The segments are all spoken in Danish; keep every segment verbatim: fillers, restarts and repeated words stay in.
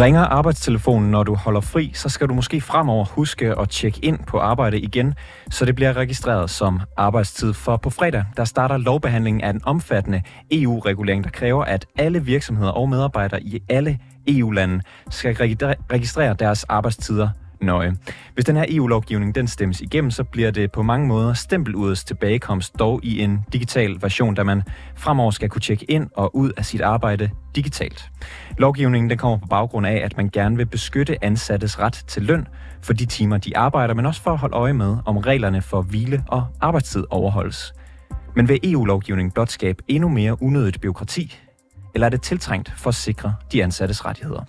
Ringer arbejdstelefonen, når du holder fri, så skal du måske fremover huske at tjekke ind på arbejde igen, så det bliver registreret som arbejdstid. For på fredag, der starter lovbehandlingen af den omfattende E U-regulering, der kræver, at alle virksomheder og medarbejdere i alle E U-lande skal registrere deres arbejdstider nøje. Hvis den her E U-lovgivning den stemmes igennem, så bliver det på mange måder stempelurets tilbagekomst, dog i en digital version, da man fremover skal kunne tjekke ind og ud af sit arbejde digitalt. Lovgivningen den kommer på baggrund af, at man gerne vil beskytte ansattes ret til løn for de timer, de arbejder, men også for at holde øje med, om reglerne for hvile og arbejdstid overholdes. Men vil E U-lovgivningen blot skabe endnu mere unødigt bureaukrati, eller er det tiltrængt for at sikre de ansattes rettigheder?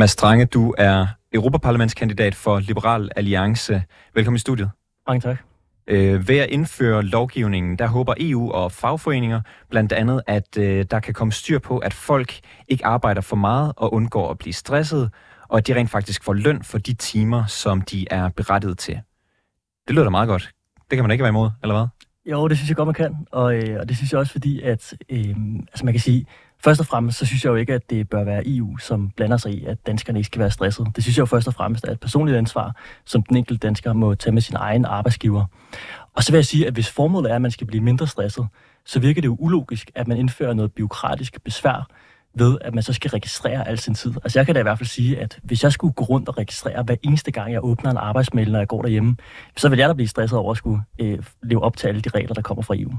Mads Strange, du er europaparlamentskandidat for Liberal Alliance. Velkommen i studiet. Mange tak. Øh, ved at indføre lovgivningen, der håber E U og fagforeninger blandt andet, at øh, der kan komme styr på, at folk ikke arbejder for meget og undgår at blive stresset, og at de rent faktisk får løn for de timer, som de er berettiget til. Det lyder da meget godt. Det kan man da ikke være imod, eller hvad? Jo, det synes jeg godt, man kan. Og, øh, og det synes jeg også, fordi at, øh, altså man kan sige, først og fremmest, så synes jeg jo ikke, at det bør være E U, som blander sig i, at danskerne ikke skal være stresset. Det synes jeg jo først og fremmest er et personligt ansvar, som den enkelte dansker må tage med sin egen arbejdsgiver. Og så vil jeg sige, at hvis formålet er, at man skal blive mindre stresset, så virker det jo ulogisk, at man indfører noget bureaukratisk besvær ved, at man så skal registrere al sin tid. Altså jeg kan da i hvert fald sige, at hvis jeg skulle gå rundt og registrere hver eneste gang, jeg åbner en arbejdsmail, når jeg går derhjemme, så vil jeg da blive stresset over at skulle øh, leve op til alle de regler, der kommer fra E U.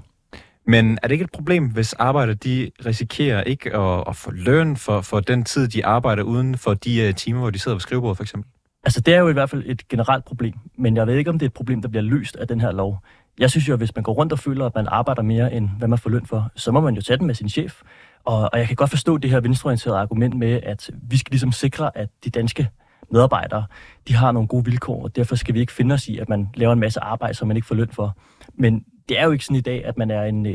Men er det ikke et problem, hvis arbejdere de risikerer ikke at, at få løn for, for den tid, de arbejder uden for de uh, timer, hvor de sidder ved skrivebordet for eksempel? Altså det er jo i hvert fald et generelt problem, men jeg ved ikke, om det er et problem, der bliver løst af den her lov. Jeg synes jo, at hvis man går rundt og føler, at man arbejder mere end hvad man får løn for, så må man jo tage den med sin chef. Og, og jeg kan godt forstå det her venstreorienterede argument med, at vi skal ligesom sikre, at de danske medarbejdere, de har nogle gode vilkår, og derfor skal vi ikke finde os i, at man laver en masse arbejde, som man ikke får løn for. Men det er jo ikke sådan i dag, at man er en,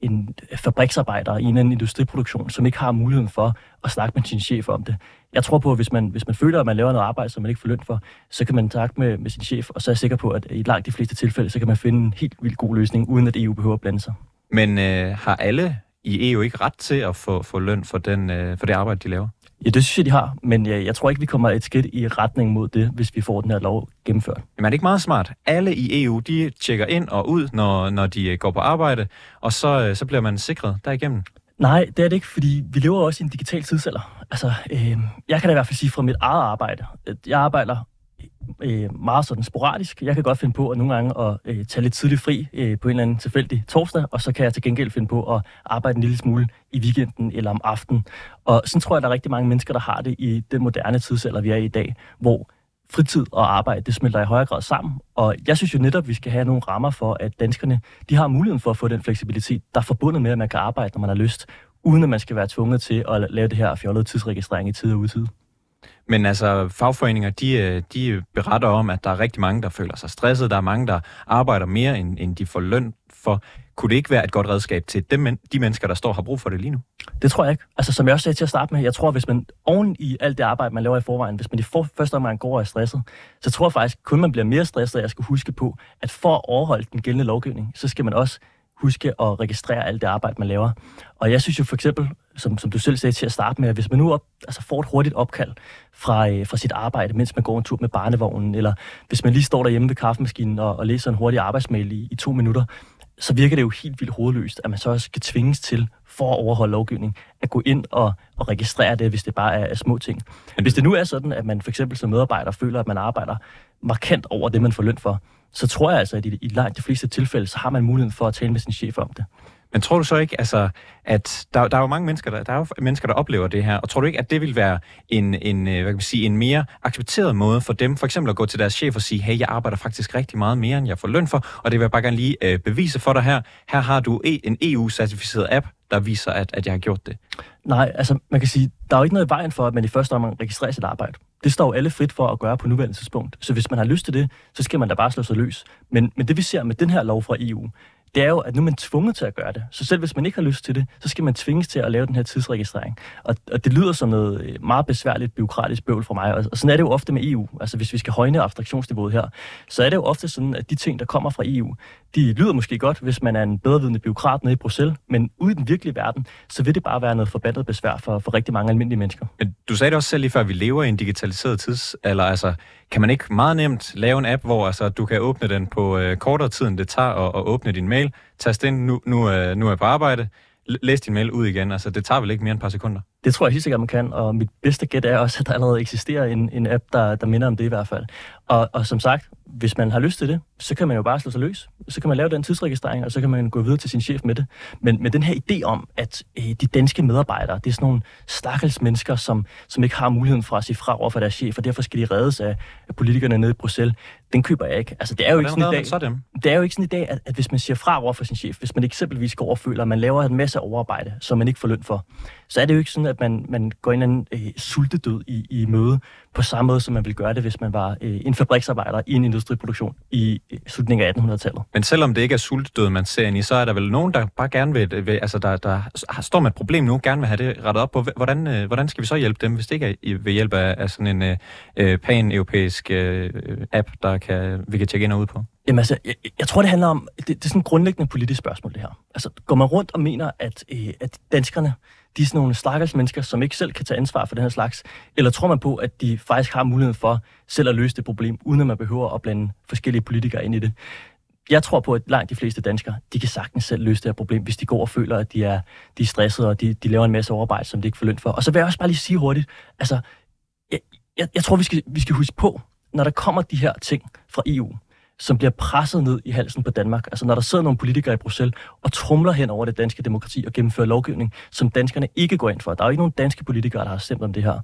en fabriksarbejder i en eller anden industriproduktion, som ikke har muligheden for at snakke med sin chef om det. Jeg tror på, at hvis man, hvis man føler, at man laver noget arbejde, som man ikke får løn for, så kan man snakke med, med sin chef, og så er jeg sikker på, at i langt de fleste tilfælde, så kan man finde en helt vildt god løsning, uden at E U behøver at blande sig. Men øh, har alle i E U ikke ret til at få, få løn for, den, øh, for det arbejde, de laver? Ja, det synes jeg, de har, men jeg, jeg tror ikke, vi kommer et skridt i retning mod det, hvis vi får den her lov gennemført. Jamen er det ikke meget smart? Alle i E U, de tjekker ind og ud, når, når de går på arbejde, og så, så bliver man sikret derigennem. Nej, det er det ikke, fordi vi lever også i en digital tidsalder. Altså, øh, jeg kan da i hvert fald sige fra mit eget arbejde, at jeg arbejder øh, meget sådan sporadisk. Jeg kan godt finde på at nogle gange at øh, tage lidt tidligt fri øh, på en eller anden tilfældig torsdag, og så kan jeg til gengæld finde på at arbejde en lille smule i weekenden eller om aftenen. Og sådan tror jeg, der er rigtig mange mennesker, der har det i den moderne tidsalder, vi er i i dag, hvor fritid og arbejde, det smelter i højere grad sammen. Og jeg synes jo netop, at vi skal have nogle rammer for, at danskerne, de har muligheden for at få den fleksibilitet, der er forbundet med, at man kan arbejde, når man har lyst, uden at man skal være tvunget til at lave det her fjollede tidsregistrering i tid og udtid. Men altså, fagforeninger, de, de beretter om, at der er rigtig mange, der føler sig stresset. Der er mange, der arbejder mere, end, end de får løn for. Kunne det ikke være et godt redskab til dem, de mennesker, der står og har brug for det lige nu? Det tror jeg ikke. Altså, som jeg også sagde til at starte med, jeg tror, hvis man oven i alt det arbejde, man laver i forvejen, hvis man i første omgang går og er stresset, så tror jeg faktisk kun, man bliver mere stresset, at jeg skal huske på, at for at overholde den gældende lovgivning, så skal man også huske at registrere alt det arbejde, man laver. Og jeg synes jo for eksempel, som, som du selv sagde til at starte med, at hvis man nu op, altså får et hurtigt opkald fra, øh, fra sit arbejde, mens man går en tur med barnevognen, eller hvis man lige står derhjemme ved kaffemaskinen og, og læser en hurtig arbejdsmail i, i to minutter, så virker det jo helt vildt hovedløst, at man så også skal tvinges til, for at overholde lovgivning, at gå ind og, og registrere det, hvis det bare er, er små ting. Hvis det nu er sådan, at man for eksempel som medarbejder føler, at man arbejder markant over det, man får løn for, så tror jeg altså, at i, i langt de fleste tilfælde, så har man muligheden for at tale med sin chef om det. Men tror du så ikke, altså, at der, der er jo mange mennesker, der, der er jo mennesker, der oplever det her, og tror du ikke, at det vil være en, en, hvad kan man sige, en mere accepteret måde for dem, for eksempel at gå til deres chef og sige, hey, jeg arbejder faktisk rigtig meget mere, end jeg får løn for, og det vil jeg bare gerne lige øh, bevise for dig her. Her har du en E U-certificeret app, der viser, at, at jeg har gjort det. Nej, altså man kan sige, der er jo ikke noget i vejen for, at man i første omgang registrerer sit arbejde. Det står jo alle frit for at gøre på nuværende tidspunkt. Så hvis man har lyst til det, så skal man da bare slå sig løs. Men, men det vi ser med den her lov fra E U, det er jo, at nu er man tvunget til at gøre det. Så selv hvis man ikke har lyst til det, så skal man tvinges til at lave den her tidsregistrering. Og, og det lyder som noget meget besværligt bureaukratisk bøvl for mig. Og, og sådan er det jo ofte med E U. Altså hvis vi skal højne abstraktionsniveauet her, så er det jo ofte sådan, at de ting, der kommer fra E U, de lyder måske godt, hvis man er en bedrevidende bureaukrat nede i Bruxelles, men ude i den virkelige verden, så vil det bare være noget forbandet besvær for, for rigtig mange almindelige mennesker. Men du sagde det også selv lige før, at vi lever i en digitaliseret tidsalder. Altså, kan man ikke meget nemt lave en app, hvor altså, du kan åbne den på øh, kortere tid, end det tager at, at åbne din mail, taste ind, nu, nu, øh, nu er jeg på arbejde, læs din mail ud igen. Altså, det tager vel ikke mere end et par sekunder? Det tror jeg helt sikkert, man kan, og mit bedste gæt er også, at der allerede eksisterer en, en app, der, der minder om det i hvert fald. Og, og som sagt, hvis man har lyst til det, så kan man jo bare slå sig løs. Så kan man lave den tidsregistrering, og så kan man gå videre til sin chef med det. Men med den her idé om, at øh, de danske medarbejdere, det er sådan nogle stakkels mennesker, som, som ikke har muligheden for at sige fra over for deres chef, og derfor skal de reddes af, af politikerne nede i Bruxelles, den køber jeg ikke. Altså, det er jo ikke sådan i dag, så dem? Det er jo ikke sådan i dag, at, at hvis man siger fra over for sin chef, hvis man eksempelvis går og føler, at man laver en masse overarbejde, som man ikke får løn for, så er det jo ikke sådan, at man, man går en anden øh, sultedød i, i møde, på samme måde, som man ville gøre det, hvis man var øh, en fabriksarbejder i en industriproduktion i øh, slutningen af attenhundredetallet. Men selvom det ikke er sultedød, man ser ind i, så er der vel nogen, der bare gerne vil, vil altså der, der står med et problem nu, gerne vil have det rettet op på. Hvordan, øh, hvordan skal vi så hjælpe dem, hvis det ikke er ved hjælp af, af sådan en øh, pan-europæisk øh, app, der kan, vi kan tjekke ind og ud på? Jamen altså, jeg, jeg tror, det handler om, det, det er sådan et grundlæggende politisk spørgsmål, det her. Altså, går man rundt og mener, at, øh, at danskerne, de er sådan nogle stakkels mennesker, som ikke selv kan tage ansvar for den her slags, eller tror man på, at de faktisk har muligheden for selv at løse det problem, uden at man behøver at blande forskellige politikere ind i det? Jeg tror på, at langt de fleste danskere, de kan sagtens selv løse det her problem, hvis de går og føler, at de er, de er stressede, og de, de laver en masse overarbejde, som de ikke får løn for. Og så vil jeg også bare lige sige hurtigt, altså, jeg, jeg, jeg tror, vi skal, vi skal huske på, når der kommer de her ting fra E U, som bliver presset ned i halsen på Danmark. Altså når der sidder nogle politikere i Bruxelles og tromler hen over det danske demokrati og gennemfører lovgivning, som danskerne ikke går ind for. Der er jo ikke nogen danske politikere, der har stemt om det her.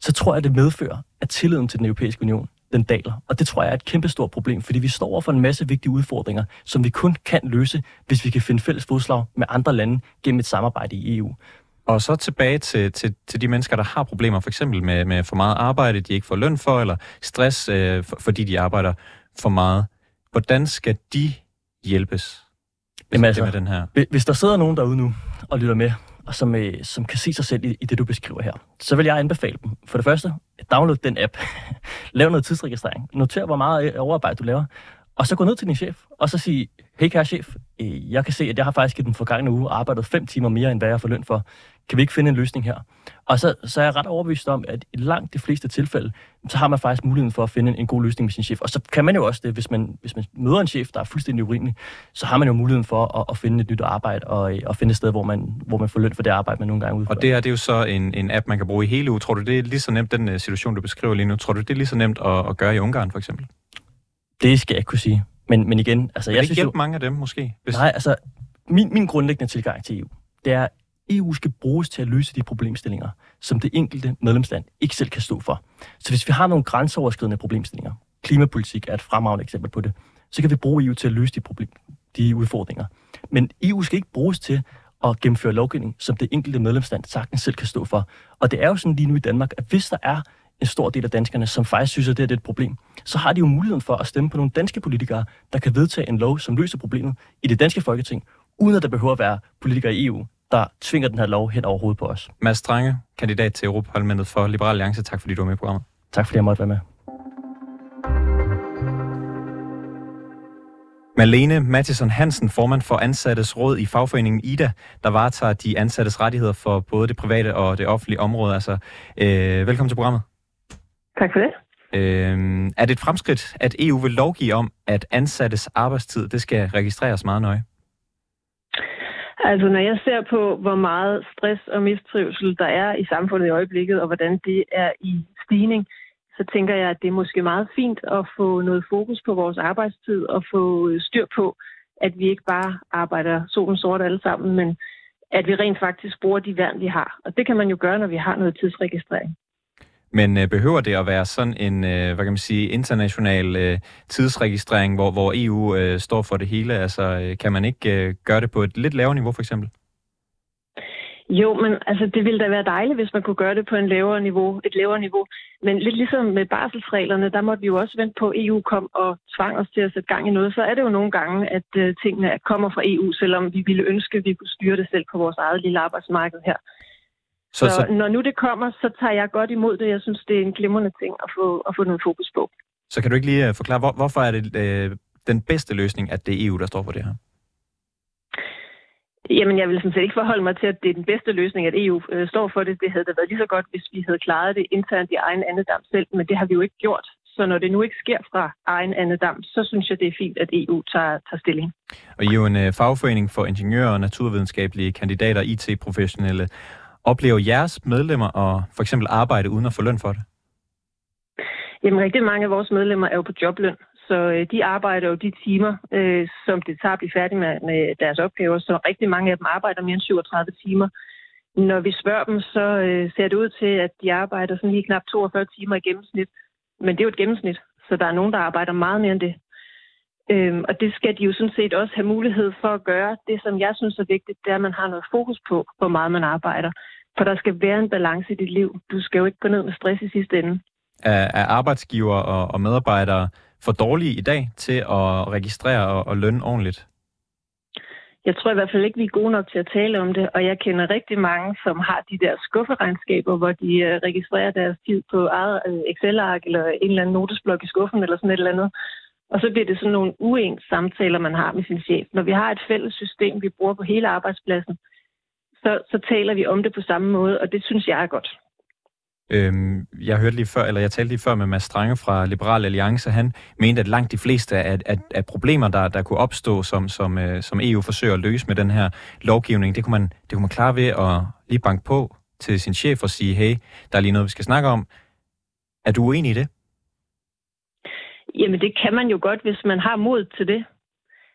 Så tror jeg, det medfører, at tilliden til den europæiske union, den daler. Og det tror jeg er et kæmpestort problem, fordi vi står over for en masse vigtige udfordringer, som vi kun kan løse, hvis vi kan finde fælles fodslag med andre lande gennem et samarbejde i E U. Og så tilbage til, til, til de mennesker, der har problemer, for eksempel med, med for meget arbejde, de ikke får løn for, eller stress, øh, for, fordi de arbejder for meget. Hvordan skal de hjælpes? Hvis, altså, det med den her? Hvis der sidder nogen derude nu og lytter med, og som, øh, som kan se sig selv i, i det, du beskriver her, så vil jeg anbefale dem. For det første, download den app. Lav noget tidsregistrering. Noter, hvor meget overarbejde du laver. Og så gå ned til din chef, og så sige, hey kære chef, øh, jeg kan se, at jeg har faktisk i den forgangne uge arbejdet fem timer mere, end hvad jeg får løn for. Kan vi ikke finde en løsning her? Og så, så er jeg ret overbevist om, at i langt de fleste tilfælde, så har man faktisk muligheden for at finde en, en god løsning med sin chef. Og så kan man jo også det, hvis man, hvis man møder en chef, der er fuldstændig urimelig, så har man jo muligheden for at, at finde et nyt arbejde og at finde et sted, hvor man, hvor man får løn for det arbejde, man nogle gange udfører. Og det her, det er jo så en, en app, man kan bruge i hele ugen. Tror du, det er lige så nemt, den situation, du beskriver lige nu, tror du, det er lige så nemt at, at gøre i Ungarn for eksempel? Det skal jeg ikke kunne sige. Men, men igen, altså... Vil jeg det synes, hjælpe jo, mange af dem måske? Hvis... Nej, altså, min, min grundlæggende tilgang til E U, det er, E U skal bruges til at løse de problemstillinger, som det enkelte medlemsland ikke selv kan stå for. Så hvis vi har nogle grænseoverskridende problemstillinger, klimapolitik er et fremragende eksempel på det, så kan vi bruge E U til at løse de, problem, de udfordringer. Men E U skal ikke bruges til at gennemføre lovgivning, som det enkelte medlemsland sagtens selv kan stå for. Og det er jo sådan lige nu i Danmark, at hvis der er en stor del af danskerne, som faktisk synes, at det er et problem, så har de jo muligheden for at stemme på nogle danske politikere, der kan vedtage en lov, som løser problemet i det danske folketing, uden at der behøver at være politikere i E U, der tvinger den her lov hen over hovedet på os. Mads Strange, kandidat til Europaparlamentet for Liberal Alliance. Tak fordi du var med i programmet. Tak fordi jeg måtte være med. Malene Mathisen Hansen, formand for Ansattes Råd i fagforeningen I D A, der varetager de ansattes rettigheder for både det private og det offentlige område. Altså, øh, velkommen til programmet. Tak for det. Øh, er det et fremskridt, at E U vil lovgive om, at ansattes arbejdstid det skal registreres meget nøje? Altså, når jeg ser på, hvor meget stress og mistrivsel der er i samfundet i øjeblikket, og hvordan det er i stigning, så tænker jeg, at det er måske meget fint at få noget fokus på vores arbejdstid og få styr på, at vi ikke bare arbejder solen sort alle sammen, men at vi rent faktisk bruger de værn, vi har. Og det kan man jo gøre, når vi har noget tidsregistrering. Men øh, behøver det at være sådan en, øh, hvad kan man sige, international øh, tidsregistrering, hvor, hvor E U øh, står for det hele? Altså, øh, kan man ikke øh, gøre det på et lidt lavere niveau, for eksempel? Jo, men altså, det ville da være dejligt, hvis man kunne gøre det på en lavere niveau, et lavere niveau. Men lidt ligesom med barselsreglerne, der måtte vi jo også vente på, at E U kom og tvang os til at sætte gang i noget. Så er det jo nogle gange, at øh, tingene kommer fra E U, selvom vi ville ønske, at vi kunne styre det selv på vores eget lille arbejdsmarked her. Så, så når nu det kommer, så tager jeg godt imod det. Jeg synes, det er en glimrende ting at få, at få noget fokus på. Så kan du ikke lige forklare, hvor, hvorfor er det øh, den bedste løsning, at det er E U, der står for det her? Jamen, jeg vil sådan set ikke forholde mig til, at det er den bedste løsning, at E U øh, står for det. Det havde da været lige så godt, hvis vi havde klaret det internt i egen andedam selv, men det har vi jo ikke gjort. Så når det nu ikke sker fra egen andedam, så synes jeg, det er fint, at E U tager, tager stilling. Og I er jo en øh, fagforening for ingeniører og naturvidenskabelige kandidater, I T-professionelle. Oplever jeres medlemmer og for eksempel arbejde uden at få løn for det? Jamen, rigtig mange af vores medlemmer er jo på jobløn. Så de arbejder jo de timer, øh, som det tager at blive færdige med, med deres opgaver. Så rigtig mange af dem arbejder mere end syvogtredive timer. Når vi spørger dem, så øh, ser det ud til, at de arbejder sådan lige knap toogfyrre timer i gennemsnit. Men det er jo et gennemsnit, så der er nogen, der arbejder meget mere end det. Øhm, og det skal de jo sådan set også have mulighed for at gøre. Det, som jeg synes er vigtigt, det er, at man har noget fokus på, hvor meget man arbejder. For der skal være en balance i dit liv. Du skal jo ikke gå ned med stress i sidste ende. Er, er arbejdsgiver og, og medarbejdere for dårlige i dag til at registrere og, og lønne ordentligt? Jeg tror i hvert fald ikke, vi er gode nok til at tale om det, og jeg kender rigtig mange, som har de der skufferegnskaber, hvor de øh, registrerer deres tid på eget øh, Excel-ark eller en eller anden notesblok i skuffen eller sådan et eller andet. Og så bliver det sådan nogle uens samtaler, man har med sin chef. Når vi har et fælles system, vi bruger på hele arbejdspladsen, så, så taler vi om det på samme måde, og det synes jeg er godt. Øhm, jeg hørte lige før, eller jeg talte lige før med Mads Strange fra Liberal Alliance. Han mente, at langt de fleste af, af, af problemer, der, der kunne opstå, som, som, øh, som E U forsøger at løse med den her lovgivning, det kunne man, det kunne man klare ved at lige banke på til sin chef og sige, hey, der er lige noget, vi skal snakke om. Er du uenig i det? Jamen, det kan man jo godt, hvis man har mod til det.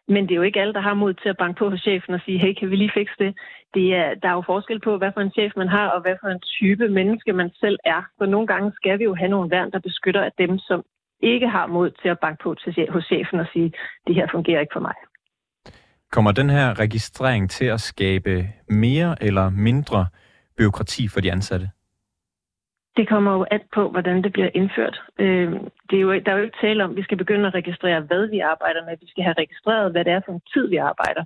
Men det er jo ikke alle, der har mod til at banke på hos chefen og sige, hey, kan vi lige fikse det? Det er, der er jo forskel på, hvad for en chef man har, og hvad for en type menneske man selv er. For nogle gange skal vi jo have nogle værn, der beskytter af dem, som ikke har mod til at banke på til, hos chefen og sige, det her fungerer ikke for mig. Kommer den her registrering til at skabe mere eller mindre bureaukrati for de ansatte? Det kommer jo an på, hvordan det bliver indført. Øh, det er jo, der er jo ikke tale om, at vi skal begynde at registrere, hvad vi arbejder med. Vi skal have registreret, hvad det er for en tid, vi arbejder.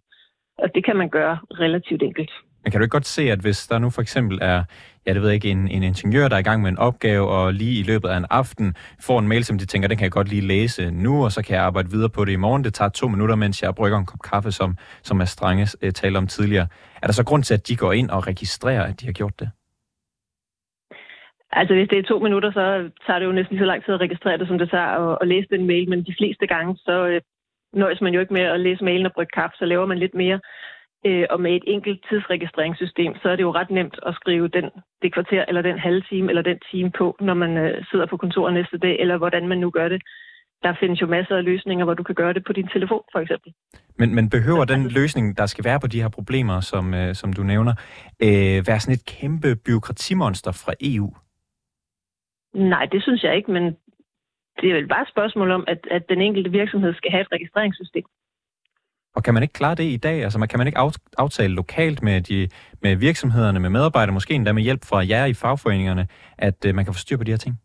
Og det kan man gøre relativt enkelt. Men kan du ikke godt se, at hvis der nu for eksempel er, ja, det ved jeg ikke, en, en ingeniør, der er i gang med en opgave, og lige i løbet af en aften får en mail, som de tænker, den kan jeg godt lige læse nu, og så kan jeg arbejde videre på det i morgen. Det tager to minutter, mens jeg brygger en kop kaffe, som, som Mads Strange eh, talte om tidligere. Er der så grund til, at de går ind og registrerer, at de har gjort det? Altså, hvis det er to minutter, så tager det jo næsten så lang tid at registrere det, som det tager at, at læse den mail. Men de fleste gange, så øh, nøjes man jo ikke med at læse mailen og brygge kaffe, så laver man lidt mere. Øh, og med et enkelt tidsregistreringssystem, så er det jo ret nemt at skrive den, det kvarter, eller den halve time, eller den time på, når man øh, sidder på kontoret næste dag, eller hvordan man nu gør det. Der findes jo masser af løsninger, hvor du kan gøre det på din telefon, for eksempel. Men, men behøver den løsning, der skal være på de her problemer, som, øh, som du nævner, øh, være sådan et kæmpe bureaukratimonster fra E U? Nej, det synes jeg ikke, men det er jo bare et spørgsmål om, at, at den enkelte virksomhed skal have et registreringssystem. Og kan man ikke klare det i dag? Altså, kan man ikke aftale lokalt med, de, med virksomhederne, med medarbejdere, måske endda med hjælp fra jer i fagforeningerne, at uh, man kan få styr på de her ting?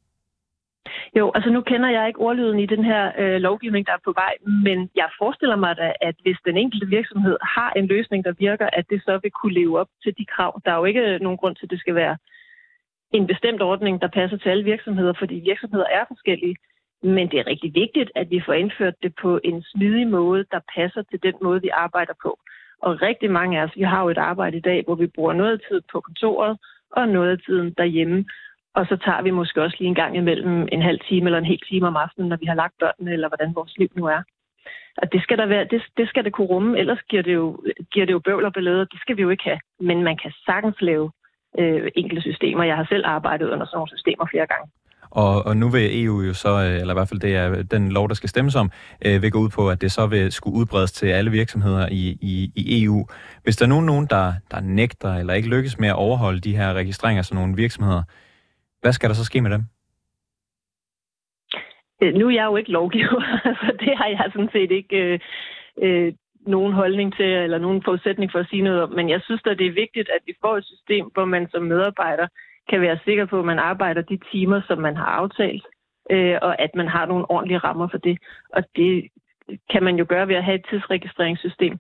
Jo, altså nu kender jeg ikke ordlyden i den her øh, lovgivning, der er på vej, men jeg forestiller mig da, at hvis den enkelte virksomhed har en løsning, der virker, at det så vil kunne leve op til de krav. Der er jo ikke nogen grund til, at det skal være en bestemt ordning, der passer til alle virksomheder, fordi virksomheder er forskellige. Men det er rigtig vigtigt, at vi får indført det på en smidig måde, der passer til den måde, vi arbejder på. Og rigtig mange af os, vi har jo et arbejde i dag, hvor vi bruger noget af tiden på kontoret og noget af tiden derhjemme. Og så tager vi måske også lige en gang imellem en halv time eller en hel time om aftenen, når vi har lagt børnene, eller hvordan vores liv nu er. Og det skal der være, det, det skal det kunne rumme, ellers giver det jo, giver det jo bøvl og ballade. Det skal vi jo ikke have, men man kan sagtens lave Øh, enkelte systemer. Jeg har selv arbejdet under sådan nogle systemer flere gange. Og, og nu vil E U jo så, eller i hvert fald det er den lov, der skal stemmes om, øh, vil gå ud på, at det så vil skulle udbredes til alle virksomheder i, i, i E U. Hvis der nu er nogen, der, der nægter eller ikke lykkes med at overholde de her registreringer som nogle virksomheder, hvad skal der så ske med dem? Øh, nu er jeg jo ikke lovgiver, så det har jeg sådan set ikke øh, øh, nogen holdning til, eller nogen forudsætning for at sige noget om. Men jeg synes da, det er vigtigt, at vi får et system, hvor man som medarbejder kan være sikker på, at man arbejder de timer, som man har aftalt, øh, og at man har nogle ordentlige rammer for det. Og det kan man jo gøre ved at have et tidsregistreringssystem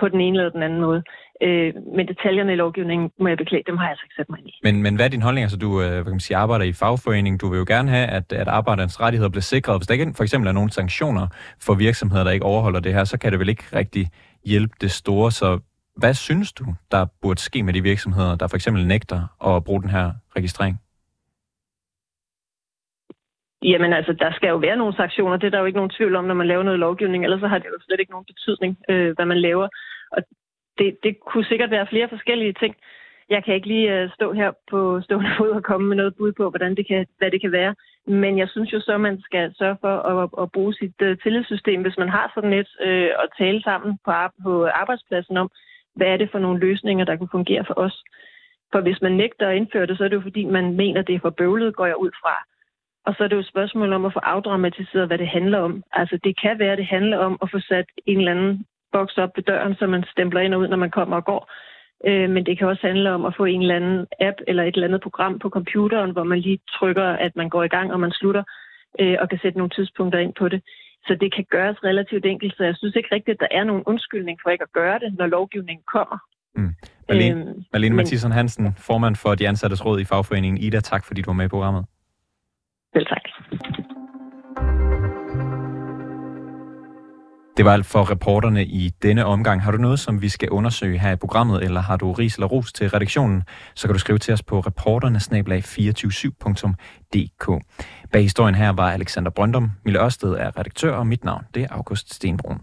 på den ene eller den anden måde. Øh, men detaljerne i lovgivningen, må jeg beklage, dem har jeg altså ikke sat mig ind i. Men, men hvad er din holdning? Altså, du hvad kan man sige, arbejder i fagforeningen. Du vil jo gerne have, at, at arbejdernes rettigheder bliver sikret. Hvis der ikke for eksempel er nogle sanktioner for virksomheder, der ikke overholder det her, så kan det vel ikke rigtig hjælpe det store. Så hvad synes du, der burde ske med de virksomheder, der for eksempel nægter at bruge den her registrering? Jamen altså, der skal jo være nogle sanktioner. Det er der jo ikke nogen tvivl om, når man laver noget lovgivning. Ellers så har det jo slet ikke nogen betydning, øh, hvad man laver. Og det, det kunne sikkert være flere forskellige ting. Jeg kan ikke lige øh, stå her på stående fod og komme med noget bud på, hvordan det kan, hvad det kan være. Men jeg synes jo så, man skal sørge for at, at bruge sit øh, tillidssystem, hvis man har sådan et, øh, og tale sammen på, på arbejdspladsen om, hvad er det for nogle løsninger, der kunne fungere for os. For hvis man nægter at indføre det, så er det jo fordi, man mener, det er for bøvlet, går jeg ud fra. Og så er det jo et spørgsmål om at få afdramatiseret, hvad det handler om. Altså det kan være, at det handler om at få sat en eller anden boks op ved døren, så man stempler ind og ud, når man kommer og går. Øh, men det kan også handle om at få en eller anden app eller et eller andet program på computeren, hvor man lige trykker, at man går i gang, og man slutter, øh, og kan sætte nogle tidspunkter ind på det. Så det kan gøres relativt enkelt, så jeg synes ikke rigtigt, at der er nogen undskyldning for ikke at gøre det, når lovgivningen kommer. Mm. Malene, øh, Malene Mathiesen Hansen, formand for De Ansattes Råd i fagforeningen I D A. Tak fordi du var med i programmet. Selv tak. Det var alt for reporterne i denne omgang. Har du noget, som vi skal undersøge her i programmet, eller har du ris eller ros til redaktionen, så kan du skrive til os på reporterne snabel-a to fire syv punktum d k. Bag historien her var Alexander Brøndum, Mille Ørsted er redaktør, og mit navn det er August Stenbrun.